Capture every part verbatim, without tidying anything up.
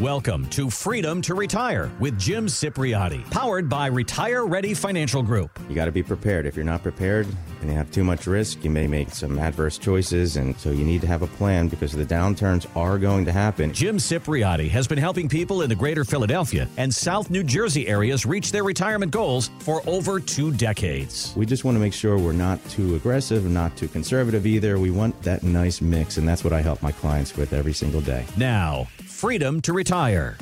Welcome to Freedom to Retire with Jim Cipriotti, powered by Retire Ready Financial Group. You got to be prepared. If you're not prepared and you have too much risk, you may make some adverse choices, and so you need to have a plan because the downturns are going to happen. Jim Cipriotti has been helping people in the greater Philadelphia and South New Jersey areas reach their retirement goals for over two decades. We just want to make sure we're not too aggressive, not too conservative either. We want that nice mix, and that's what I help my clients with every single day. Now, Freedom to Retire. Retire.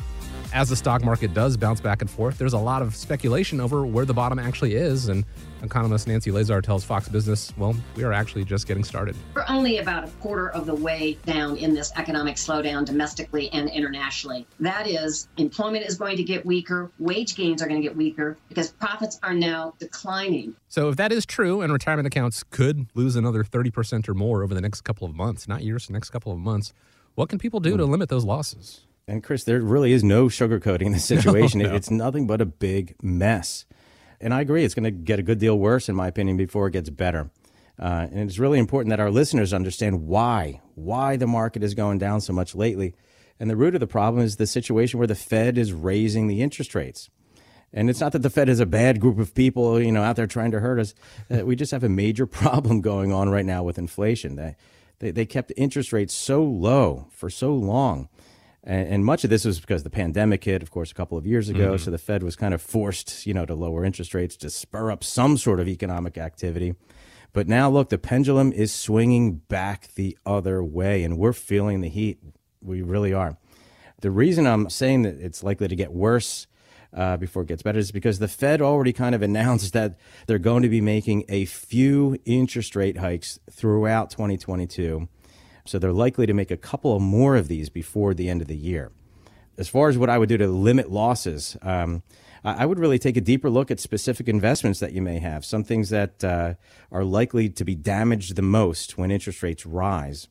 As the stock market does bounce back and forth, there's a lot of speculation over where the bottom actually is. And economist Nancy Lazar tells Fox Business, well, we are actually just getting started. We're only about a quarter of the way down in this economic slowdown domestically and internationally. That is, employment is going to get weaker, wage gains are going to get weaker because profits are now declining. So if that is true, and retirement accounts could lose another thirty percent or more over the next couple of months, not years, the next couple of months, what can people do mm. to limit those losses? And Chris, there really is no sugarcoating this situation. No, no. It's nothing but a big mess. And I agree, it's going to get a good deal worse, in my opinion, before it gets better. Uh, and it's really important that our listeners understand why, why the market is going down so much lately. And the root of the problem is the situation where the Fed is raising the interest rates. And it's not that the Fed is a bad group of people, you know, out there trying to hurt us. Uh, we just have a major problem going on right now with inflation. They, they, they kept interest rates so low for so long. And much of this was because the pandemic hit, of course, a couple of years ago. Mm-hmm. So the Fed was kind of forced, you know, to lower interest rates to spur up some sort of economic activity. But now, look, the pendulum is swinging back the other way, and we're feeling the heat. We really are. The reason I'm saying that it's likely to get worse uh, before it gets better is because the Fed already kind of announced that they're going to be making a few interest rate hikes throughout twenty twenty-two. So they're likely to make a couple more of these before the end of the year. As far as what I would do to limit losses, um, I would really take a deeper look at specific investments that you may have, some things that uh, are likely to be damaged the most when interest rates rise.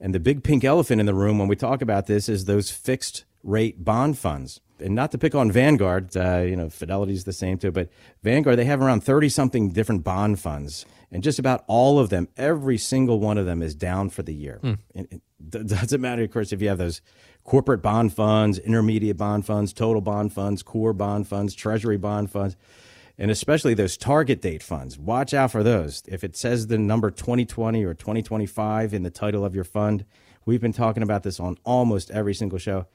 And the big pink elephant in the room when we talk about this is those fixed rate bond funds. And not to pick on Vanguard, uh, you know, Fidelity's the same too, but Vanguard, they have around thirty-something different bond funds. And just about all of them, every single one of them is down for the year. Mm. And it doesn't matter, of course, if you have those corporate bond funds, intermediate bond funds, total bond funds, core bond funds, treasury bond funds, and especially those target date funds. Watch out for those. If it says the number twenty twenty or twenty twenty-five in the title of your fund, we've been talking about this on almost every single show.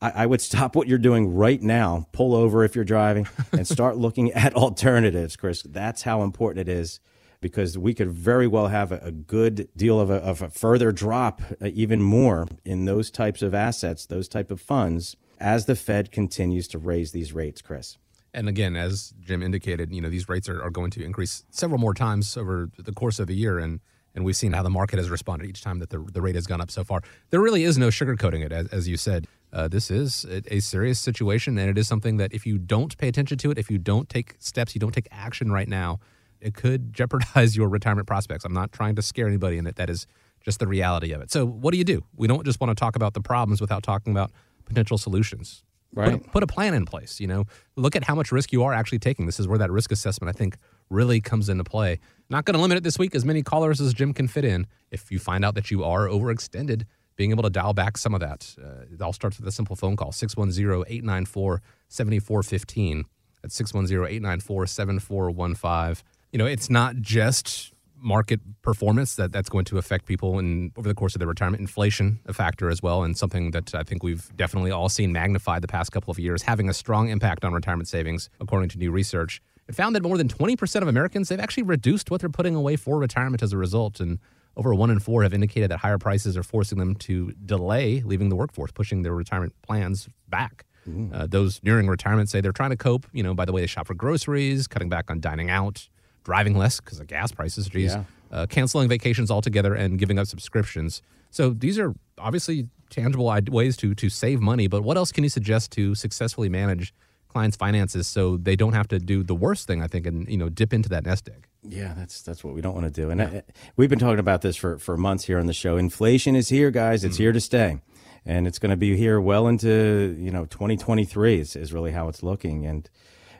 I would stop what you're doing right now, pull over if you're driving, and start looking at alternatives, Chris. That's how important it is, because we could very well have a, a good deal of a, of a further drop, uh, even more, in those types of assets, those type of funds, as the Fed continues to raise these rates, Chris. And again, as Jim indicated, you know, these rates are, are going to increase several more times over the course of the year, and And we've seen how the market has responded each time that the, the rate has gone up so far. There really is no sugarcoating it, as, as you said. Uh, this is a, a serious situation, and it is something that if you don't pay attention to it, if you don't take steps, you don't take action right now, it could jeopardize your retirement prospects. I'm not trying to scare anybody in it. That is just the reality of it. So what do you do? We don't just want to talk about the problems without talking about potential solutions. Right. Put, put a plan in place. You know, look at how much risk you are actually taking. This is where that risk assessment, I think, really comes into play. Not going to limit it this week. As many callers as Jim can fit in. If you find out that you are overextended, being able to dial back some of that. Uh, it all starts with a simple phone call, six one zero, eight nine four, seven four one five. That's six one zero, eight nine four, seven four one five. You know, it's not just market performance that that's going to affect people in over the course of their retirement. Inflation, a factor as well, and something that I think we've definitely all seen magnified the past couple of years, having a strong impact on retirement savings, according to new research. It found that more than twenty percent of Americans, they've actually reduced what they're putting away for retirement as a result, and over one in four have indicated that higher prices are forcing them to delay leaving the workforce, pushing their retirement plans back. Mm. Uh, those nearing retirement say they're trying to cope, you know, by the way they shop for groceries, cutting back on dining out, driving less because of gas prices, geez, yeah. uh, canceling vacations altogether, and giving up subscriptions. So these are obviously tangible ways to to save money, but what else can you suggest to successfully manage clients' finances so they don't have to do the worst thing, I think, and, you know, dip into that nest egg? Yeah, that's that's what we don't want to do. And yeah. I, we've been talking about this for, for months here on the show. Inflation is here, guys. It's mm-hmm. here to stay. And it's going to be here well into, you know, twenty twenty-three is, is really how it's looking. And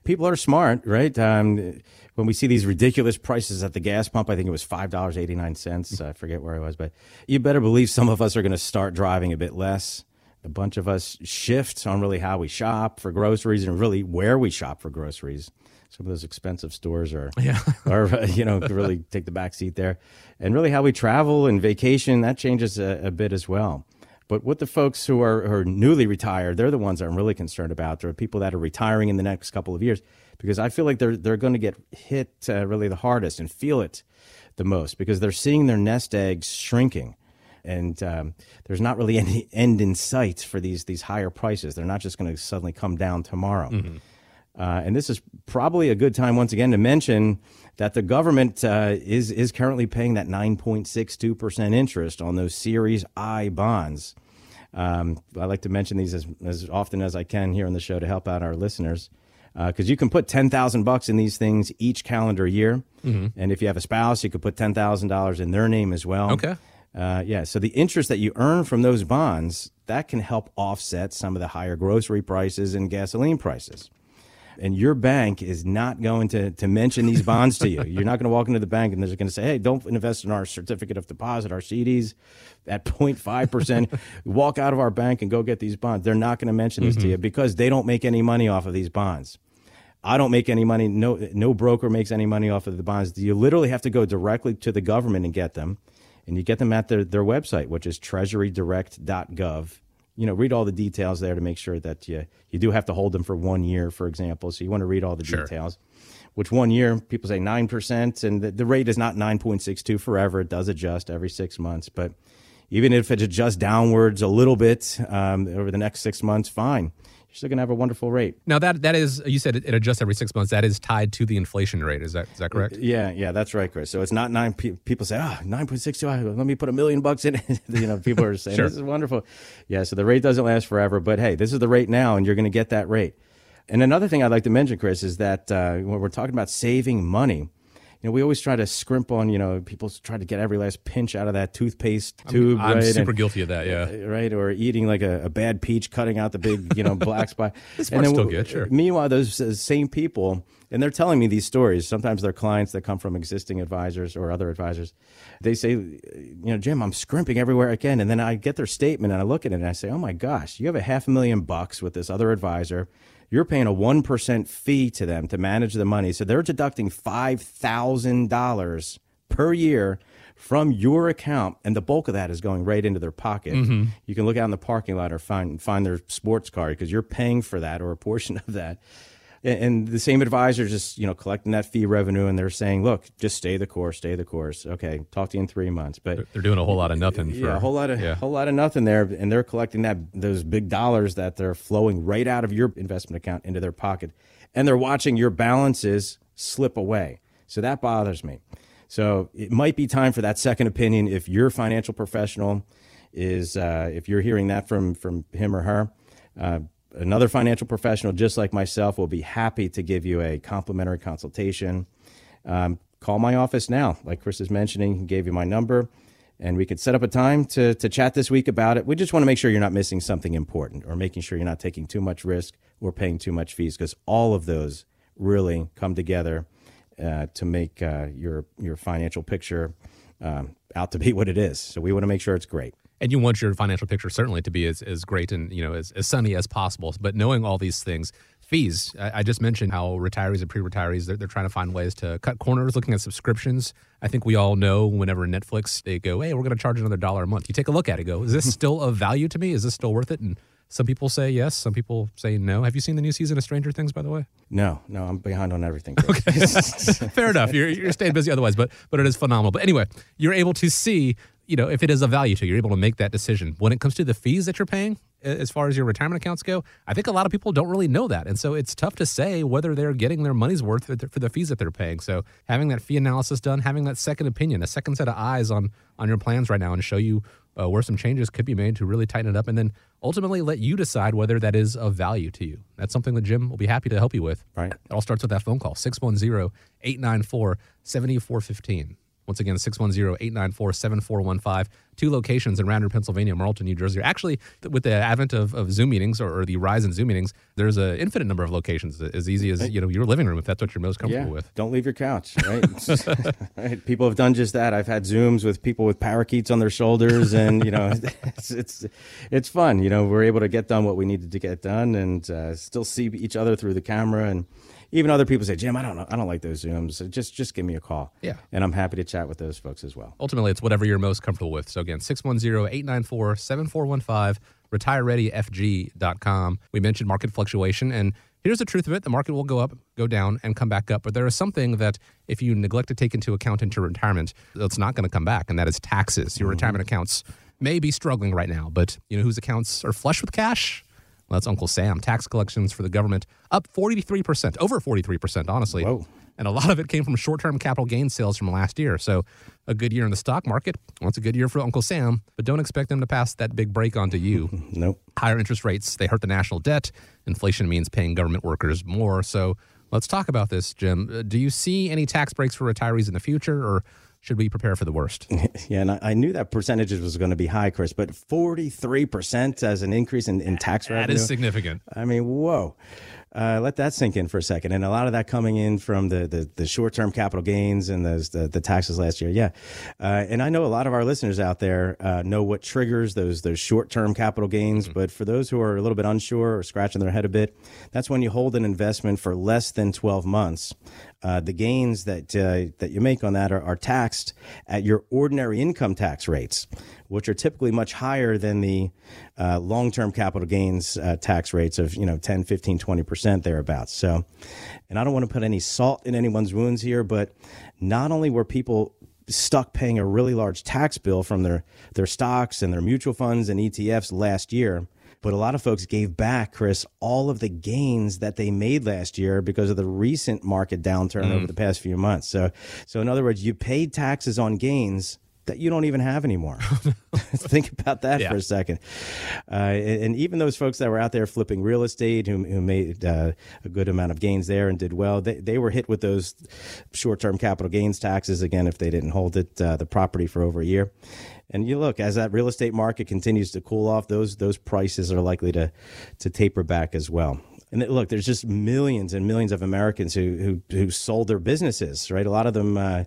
people are smart, right? Um, when we see these ridiculous prices at the gas pump, I think it was five dollars and eighty-nine cents. I forget where I was, but you better believe some of us are going to start driving a bit less. a bunch of us shift on really how we shop for groceries and really where we shop for groceries. Some of those expensive stores are, yeah. are uh, you know, really take the back seat there. And really how we travel and vacation, that changes a, a bit as well. But with the folks who are, who are newly retired, they're the ones I'm really concerned about. There are people that are retiring in the next couple of years, because I feel like they're, they're going to get hit uh, really the hardest and feel it the most, because they're seeing their nest eggs shrinking. And um, there's not really any end in sight for these, these higher prices. They're not just going to suddenly come down tomorrow. Mm-hmm. Uh, and this is probably a good time, once again, to mention that the government uh, is is currently paying that nine point six two percent interest on those Series I bonds. Um, I like to mention these as, as often as I can here on the show to help out our listeners, because uh, you can put ten thousand bucks in these things each calendar year. Mm-hmm. And if you have a spouse, you could put ten thousand dollars in their name as well. Okay. Uh, yeah, so the interest that you earn from those bonds, that can help offset some of the higher grocery prices and gasoline prices. And your bank is not going to, to mention these bonds to you. You're not going to walk into the bank and they're going to say, hey, don't invest in our certificate of deposit, our C Ds at zero point five percent. Walk out of our bank and go get these bonds. They're not going to mention this mm-hmm. to you, because they don't make any money off of these bonds. I don't make any money. No, no broker makes any money off of the bonds. You literally have to go directly to the government and get them. And you get them at their, their website, which is treasury direct dot gov. You know, read all the details there to make sure that you, you do have to hold them for one year, for example. So you want to read all the sure. details, which one year people say nine percent, and the, the rate is not nine point six two forever. It does adjust every six months. But even if it adjusts downwards a little bit um, over the next six months, fine. You're still going to have a wonderful rate. Now, that that is, you said it, it adjusts every six months. That is tied to the inflation rate. Is that is that correct? Yeah, yeah, that's right, Chris. So it's not nine. People say, oh, nine point six two, let me put a million bucks in it. You know, people are saying, sure. this is wonderful. Yeah, so the rate doesn't last forever. But hey, this is the rate now, and you're going to get that rate. And another thing I'd like to mention, Chris, is that uh, when we're talking about saving money, you know, we always try to scrimp on, you know, people try to get every last pinch out of that toothpaste tube. I'm, I'm right? super and, guilty of that, yeah. Right, or eating like a, a bad peach, cutting out the big, you know, black spot. This part's still good, sure. Meanwhile, those uh, same people, and they're telling me these stories. Sometimes they're clients that come from existing advisors or other advisors. They say, you know, Jim, I'm scrimping everywhere I can. And then I get their statement and I look at it and I say, oh my gosh, you have a half a million bucks with this other advisor. You're paying a one percent fee to them to manage the money. So they're deducting five thousand dollars per year from your account, and the bulk of that is going right into their pocket. Mm-hmm. You can look out in the parking lot or find find their sports card, because you're paying for that or a portion of that. And, and the same advisor just, you know, collecting that fee revenue, and they're saying, look, just stay the course, stay the course. Okay, talk to you in three months. But they're, they're doing a whole lot of nothing. For, yeah, a whole lot of yeah. whole lot of nothing there, and they're collecting that those big dollars that they're flowing right out of your investment account into their pocket, and they're watching your balances slip away. So that bothers me. So it might be time for that second opinion if your financial professional is, uh, if you're hearing that from, from him or her. Uh, another financial professional just like myself will be happy to give you a complimentary consultation. Um, call my office now, like Chris is mentioning. He gave you my number, and we could set up a time to, to chat this week about it. We just want to make sure you're not missing something important, or making sure you're not taking too much risk or paying too much fees, because all of those really come together Uh, to make uh, your your financial picture um, out to be what it is. So we want to make sure it's great. And you want your financial picture certainly to be as, as great and, you know, as, as sunny as possible. But knowing all these things, fees, I, I just mentioned how retirees and pre-retirees, they're, they're trying to find ways to cut corners, looking at subscriptions. I think we all know whenever Netflix, they go, hey, we're going to charge another dollar a month. You take a look at it, go, is this still of value to me? Is this still worth it? And some people say yes, some people say no. Have you seen the new season of Stranger Things, by the way? No, no, I'm behind on everything. Okay. Fair enough. You're, you're staying busy otherwise, but but it is phenomenal. But anyway, you're able to see, you know, if it is of value to you, you're able to make that decision. When it comes to the fees that you're paying, as far as your retirement accounts go, I think a lot of people don't really know that. And so it's tough to say whether they're getting their money's worth for the fees that they're paying. So having that fee analysis done, having that second opinion, a second set of eyes on, on your plans right now, and show you uh, where some changes could be made to really tighten it up, and then ultimately let you decide whether that is of value to you. That's something that Jim will be happy to help you with. Right. It all starts with that phone call, six one zero, eight nine four, seven four one five. Once again, six one zero, eight nine four, seven four one five. Two locations in Round Rock, Pennsylvania, Marlton, New Jersey. Actually, with the advent of, of Zoom meetings or, or the rise in Zoom meetings, there's an infinite number of locations, as easy as you know your living room, if that's what you're most comfortable yeah, with. Don't leave your couch, right? Right? People have done just that. I've had Zooms with people with parakeets on their shoulders, and you know, it's it's, it's fun. You know, we're able to get done what we needed to get done, and uh, still see each other through the camera. And even other people say, Jim, I don't know. I don't like those Zooms. Just just give me a call. Yeah. And I'm happy to chat with those folks as well. Ultimately, it's whatever you're most comfortable with. So again, six one zero, eight nine four, seven four one five, retire ready F G dot com. We mentioned market fluctuation, and here's the truth of it. The market will go up, go down, and come back up. But there is something that if you neglect to take into account into retirement, it's not going to come back, and that is taxes. Your mm-hmm. retirement accounts may be struggling right now, but you know whose accounts are flush with cash? Well, that's Uncle Sam. Tax collections for the government up forty-three percent, over forty-three percent, honestly. Whoa. And a lot of it came from short-term capital gain sales from last year. So a good year in the stock market. Well, it's a good year for Uncle Sam, but don't expect them to pass that big break onto you. Nope. Higher interest rates, they hurt the national debt. Inflation means paying government workers more. So let's talk about this, Jim. Do you see any tax breaks for retirees in the future, or should we prepare for the worst? Yeah, and I, I knew that percentage was going to be high, Chris, but forty-three percent as an increase in, in tax revenue. That is significant. I mean, whoa. Uh, let that sink in for a second. And a lot of that coming in from the the, the short-term capital gains and those the, the taxes last year. Yeah. Uh, and I know a lot of our listeners out there uh, know what triggers those those short-term capital gains. Mm-hmm. But for those who are a little bit unsure or scratching their head a bit, that's when you hold an investment for less than twelve months. Uh, the gains that uh, that you make on that are, are taxed at your ordinary income tax rates, which are typically much higher than the uh, long-term capital gains uh, tax rates of, you know, ten, fifteen, twenty percent thereabouts. So, and I don't want to put any salt in anyone's wounds here, but not only were people stuck paying a really large tax bill from their, their stocks and their mutual funds and E T Fs last year, but a lot of folks gave back, Chris, all of the gains that they made last year because of the recent market downturn mm. over the past few months. So, so in other words, you paid taxes on gains that you don't even have anymore. Think about that yeah. for a second. Uh, and, and even those folks that were out there flipping real estate who, who made uh, a good amount of gains there and did well, they, they were hit with those short-term capital gains taxes, again, if they didn't hold it, uh, the property for over a year. And you look, as that real estate market continues to cool off, those those prices are likely to to taper back as well. And look, there's just millions and millions of Americans who who, who sold their businesses, right? A lot of them uh,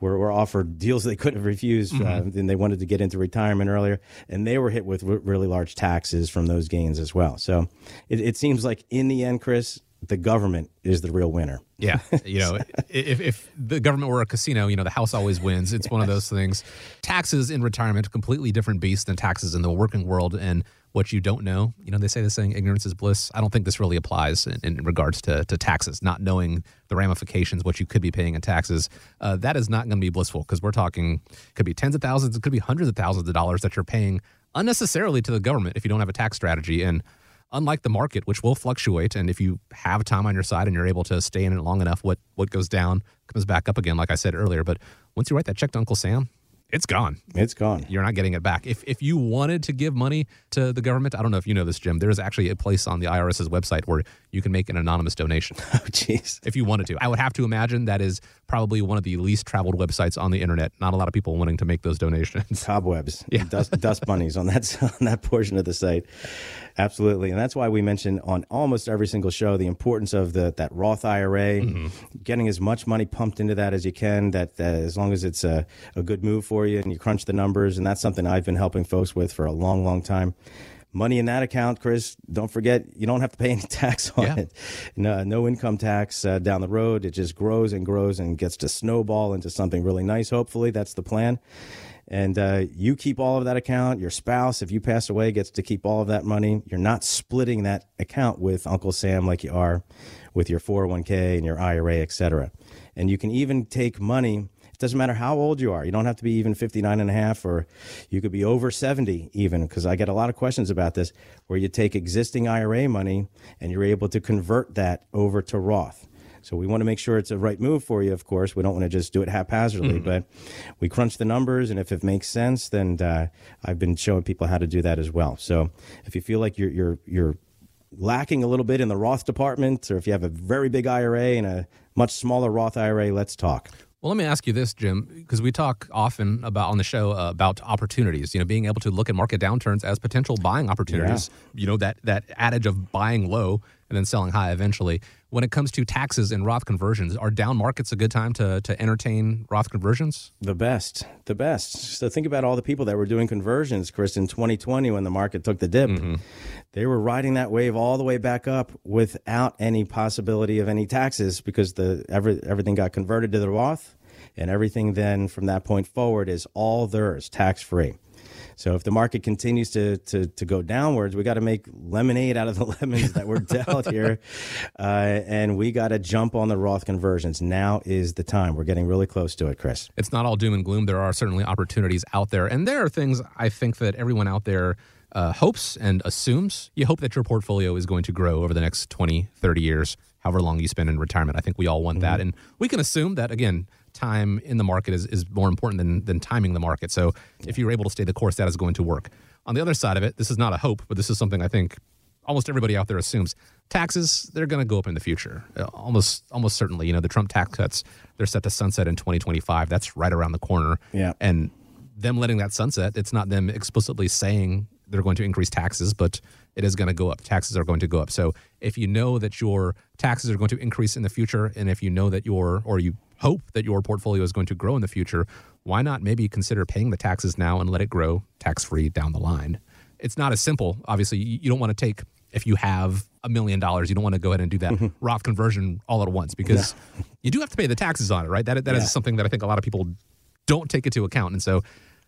were, were offered deals they couldn't have refused, mm-hmm. uh, and they wanted to get into retirement earlier, and they were hit with w- really large taxes from those gains as well. So it, it seems like in the end, Chris, the government is the real winner. Yeah. You know, if, if the government were a casino, you know, the house always wins. It's yes. one of those things. Taxes in retirement, completely different beast than taxes in the working world. And what you don't know, you know, they say this saying, ignorance is bliss. I don't think this really applies in, in regards to, to taxes, not knowing the ramifications, what you could be paying in taxes. Uh, that is not going to be blissful because we're talking could be tens of thousands. It could be hundreds of thousands of dollars that you're paying unnecessarily to the government if you don't have a tax strategy. And unlike the market, which will fluctuate, and if you have time on your side and you're able to stay in it long enough, what, what goes down comes back up again, like I said earlier. But once you write that check to Uncle Sam, it's gone. It's gone. You're not getting it back. If if you wanted to give money to the government, I don't know if you know this, Jim, there is actually a place on the IRS's website where you can make an anonymous donation. Oh, jeez. If you wanted to. I would have to imagine that is probably one of the least traveled websites on the internet. Not a lot of people wanting to make those donations. Cobwebs. Yeah. Dust, dust bunnies on that, on that portion of the site. Absolutely. And that's why we mention on almost every single show the importance of the that Roth I R A, mm-hmm. getting as much money pumped into that as you can, that, that as long as it's a, a good move for you and you crunch the numbers. And that's something I've been helping folks with for a long, long time. Money in that account, Chris, don't forget, you don't have to pay any tax on yeah. it. No, no income tax uh, down the road. It just grows and grows and gets to snowball into something really nice. Hopefully that's the plan. And uh, you keep all of that account. Your spouse, if you pass away, gets to keep all of that money. You're not splitting that account with Uncle Sam like you are with your four oh one k and your I R A, et cetera. And you can even take money. It doesn't matter how old you are. You don't have to be even fifty-nine and a half, or you could be over seventy even, because I get a lot of questions about this, where you take existing I R A money and you're able to convert that over to Roth. So we want to make sure it's a right move for you, of course. We don't want to just do it haphazardly, mm-hmm. but we crunch the numbers, and if it makes sense, then uh, I've been showing people how to do that as well. So if you feel like you're you're you're lacking a little bit in the Roth department, or if you have a very big I R A and a much smaller Roth I R A, let's talk. Well, let me ask you this, Jim, because we talk often about on the show uh, about opportunities, you know, being able to look at market downturns as potential buying opportunities, yeah. you know, that, that adage of buying low and then selling high eventually. When it comes to taxes and Roth conversions, are down markets a good time to, to entertain Roth conversions? The best, the best. So think about all the people that were doing conversions, Chris, in twenty twenty when the market took the dip. Mm-hmm. They were riding that wave all the way back up without any possibility of any taxes because the every, everything got converted to the Roth, and everything then from that point forward is all theirs, tax-free. So if the market continues to to, to go downwards, we got to make lemonade out of the lemons that were dealt here, uh, and we got to jump on the Roth conversions. Now is the time. We're getting really close to it, Chris. It's not all doom and gloom. There are certainly opportunities out there, and there are things I think that everyone out there uh, hopes and assumes. You hope that your portfolio is going to grow over the next twenty, thirty years, however long you spend in retirement. I think we all want mm-hmm. that, and we can assume that, again, time in the market is, is more important than, than timing the market. So if you're able to stay the course, that is going to work. On the other side of it, this is not a hope, but this is something I think almost everybody out there assumes. Taxes, they're going to go up in the future. Almost almost certainly. You know, the Trump tax cuts, they're set to sunset in twenty twenty-five. That's right around the corner. Yeah. And them letting that sunset, it's not them explicitly saying they're going to increase taxes, but it is going to go up. Taxes are going to go up. So if you know that your taxes are going to increase in the future, and if you know that your, or you hope that your portfolio is going to grow in the future, why not maybe consider paying the taxes now and let it grow tax-free down the line? It's not as simple. Obviously, you don't want to take, if you have a million dollars, you don't want to go ahead and do that mm-hmm. Roth conversion all at once, because yeah. you do have to pay the taxes on it, right? That That yeah. is something that I think a lot of people don't take into account. And so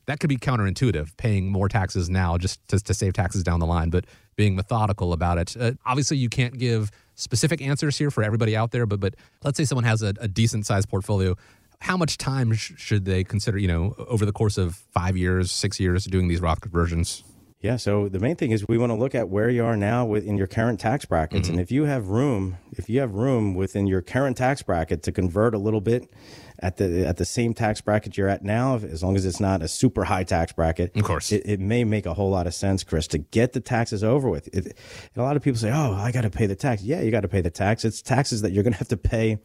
that could be counterintuitive, paying more taxes now just to, to save taxes down the line, but being methodical about it. Uh, obviously, you can't give specific answers here for everybody out there, but but let's say someone has a, a decent-sized portfolio. How much time sh- should they consider, you know, over the course of five years, six years, doing these Roth conversions? Yeah, so the main thing is we want to look at where you are now within your current tax brackets. Mm-hmm. And if you have room, if you have room within your current tax bracket to convert a little bit at the at the same tax bracket you're at now, as long as it's not a super high tax bracket, of course, it, it may make a whole lot of sense, Chris, to get the taxes over with. It, and a lot of people say, oh, I got to pay the tax. Yeah, you got to pay the tax. It's taxes that you're going to have to pay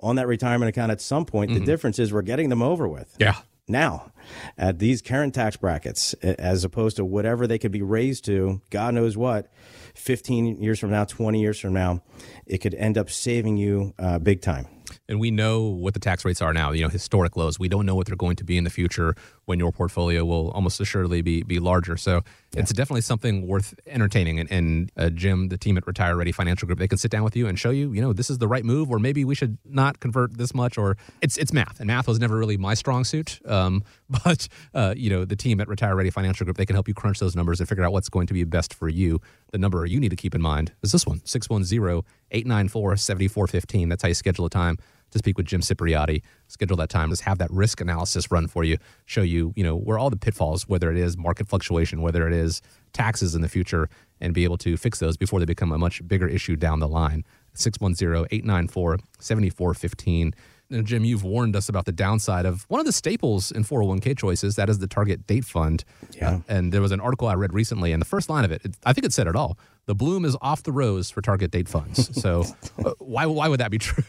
on that retirement account at some point. Mm-hmm. The difference is we're getting them over with. Yeah. Now, at these current tax brackets, as opposed to whatever they could be raised to, God knows what, fifteen years from now, twenty years from now, it could end up saving you uh, big time. And we know what the tax rates are now, you know, historic lows. We don't know what they're going to be in the future when your portfolio will almost assuredly be be larger. So yeah. it's definitely something worth entertaining. And, and uh, Jim, the team at Retire Ready Financial Group, they can sit down with you and show you, you know, this is the right move, or maybe we should not convert this much, or it's it's math. And math was never really my strong suit. Um, but, uh, you know, the team at Retire Ready Financial Group, they can help you crunch those numbers and figure out what's going to be best for you. The number you need to keep in mind is this one, six one zero, eight nine four, seven four one five. That's how you schedule a time to speak with Jim Cipriotti. Schedule that time. Just have that risk analysis run for you. Show you, you know, where all the pitfalls, whether it is market fluctuation, whether it is taxes in the future, and be able to fix those before they become a much bigger issue down the line. six one zero, eight nine four, seven four one five. Now, Jim, you've warned us about the downside of one of the staples in four oh one k choices. That is the target date fund. Yeah. Uh, and there was an article I read recently, and the first line of it, it I think it said it all. The bloom is off the rose for target date funds. So uh, why why would that be true?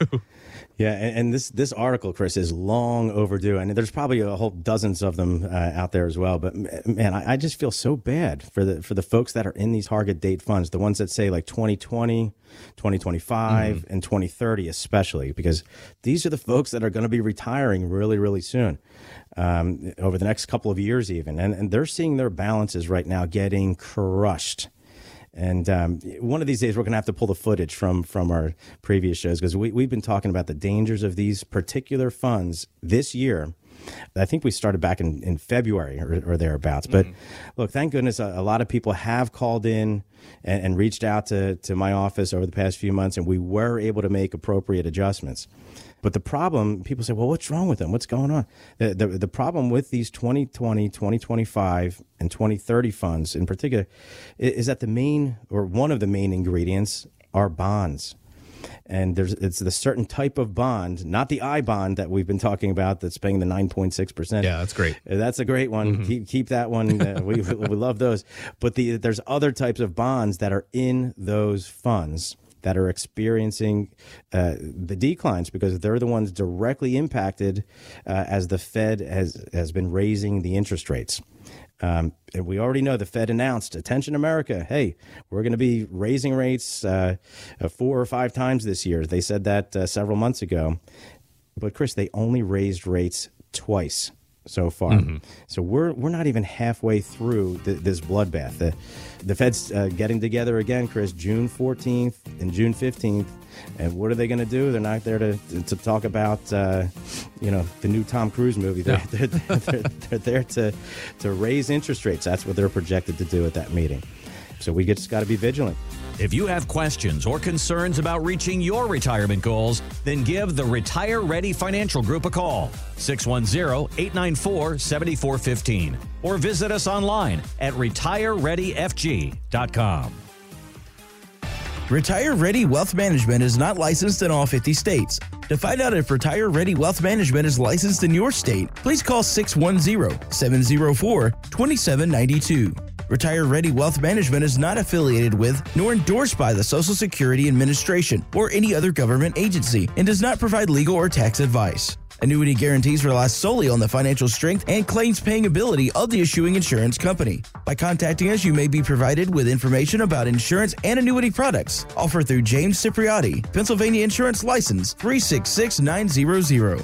Yeah, and, and this this article, Chris, is long overdue. And there's probably a whole dozens of them uh, out there as well. But man, I, I just feel so bad for the for the folks that are in these target date funds, the ones that say like twenty twenty, twenty twenty-five, mm-hmm. and twenty thirty especially, because these are the folks that are going to be retiring really, really soon. Um, over the next couple of years even. And, and they're seeing their balances right now getting crushed. And um, one of these days, we're going to have to pull the footage from from our previous shows, because we, we've been talking about the dangers of these particular funds this year. I think we started back in, in February or, or thereabouts. But mm-hmm. look, thank goodness a, a lot of people have called in and, and reached out to, to my office over the past few months, and we were able to make appropriate adjustments. But the problem, people say, well, what's wrong with them? What's going on? The, the, the problem with these twenty twenty, twenty twenty-five, and twenty thirty funds in particular is, is that the main, or one of the main ingredients, are bonds. And there's it's the certain type of bond, not the I bond that we've been talking about that's paying the nine point six percent. Yeah, that's great. That's a great one. Mm-hmm. Keep keep that one. Uh, we, we love those. But the, there's other types of bonds that are in those funds that are experiencing uh, the declines, because they're the ones directly impacted uh, as the Fed has, has been raising the interest rates. Um, and we already know the Fed announced, attention America, hey, we're going to be raising rates uh, four or five times this year. They said that uh, several months ago. But Chris, they only raised rates twice so far. Mm-hmm. So we're we're not even halfway through th- this bloodbath. The, the Fed's uh, getting together again, Chris, June fourteenth and June fifteenth. And what are they going to do? They're not there to to talk about, uh, you know, the new Tom Cruise movie. They're, yeah. they're, they're, they're there to, to raise interest rates. That's what they're projected to do at that meeting. So we just got to be vigilant. If you have questions or concerns about reaching your retirement goals, then give the Retire Ready Financial Group a call, six one zero, eight nine four, seven four one five, or visit us online at retire ready F G dot com. Retire Ready Wealth Management is not licensed in all fifty states. To find out if Retire Ready Wealth Management is licensed in your state, please call six one zero, seven zero four, two seven nine two. Retire Ready Wealth Management is not affiliated with nor endorsed by the Social Security Administration or any other government agency, and does not provide legal or tax advice. Annuity guarantees rely solely on the financial strength and claims-paying ability of the issuing insurance company. By contacting us, you may be provided with information about insurance and annuity products offered through James Cipriotti, Pennsylvania Insurance License three six six nine zero zero.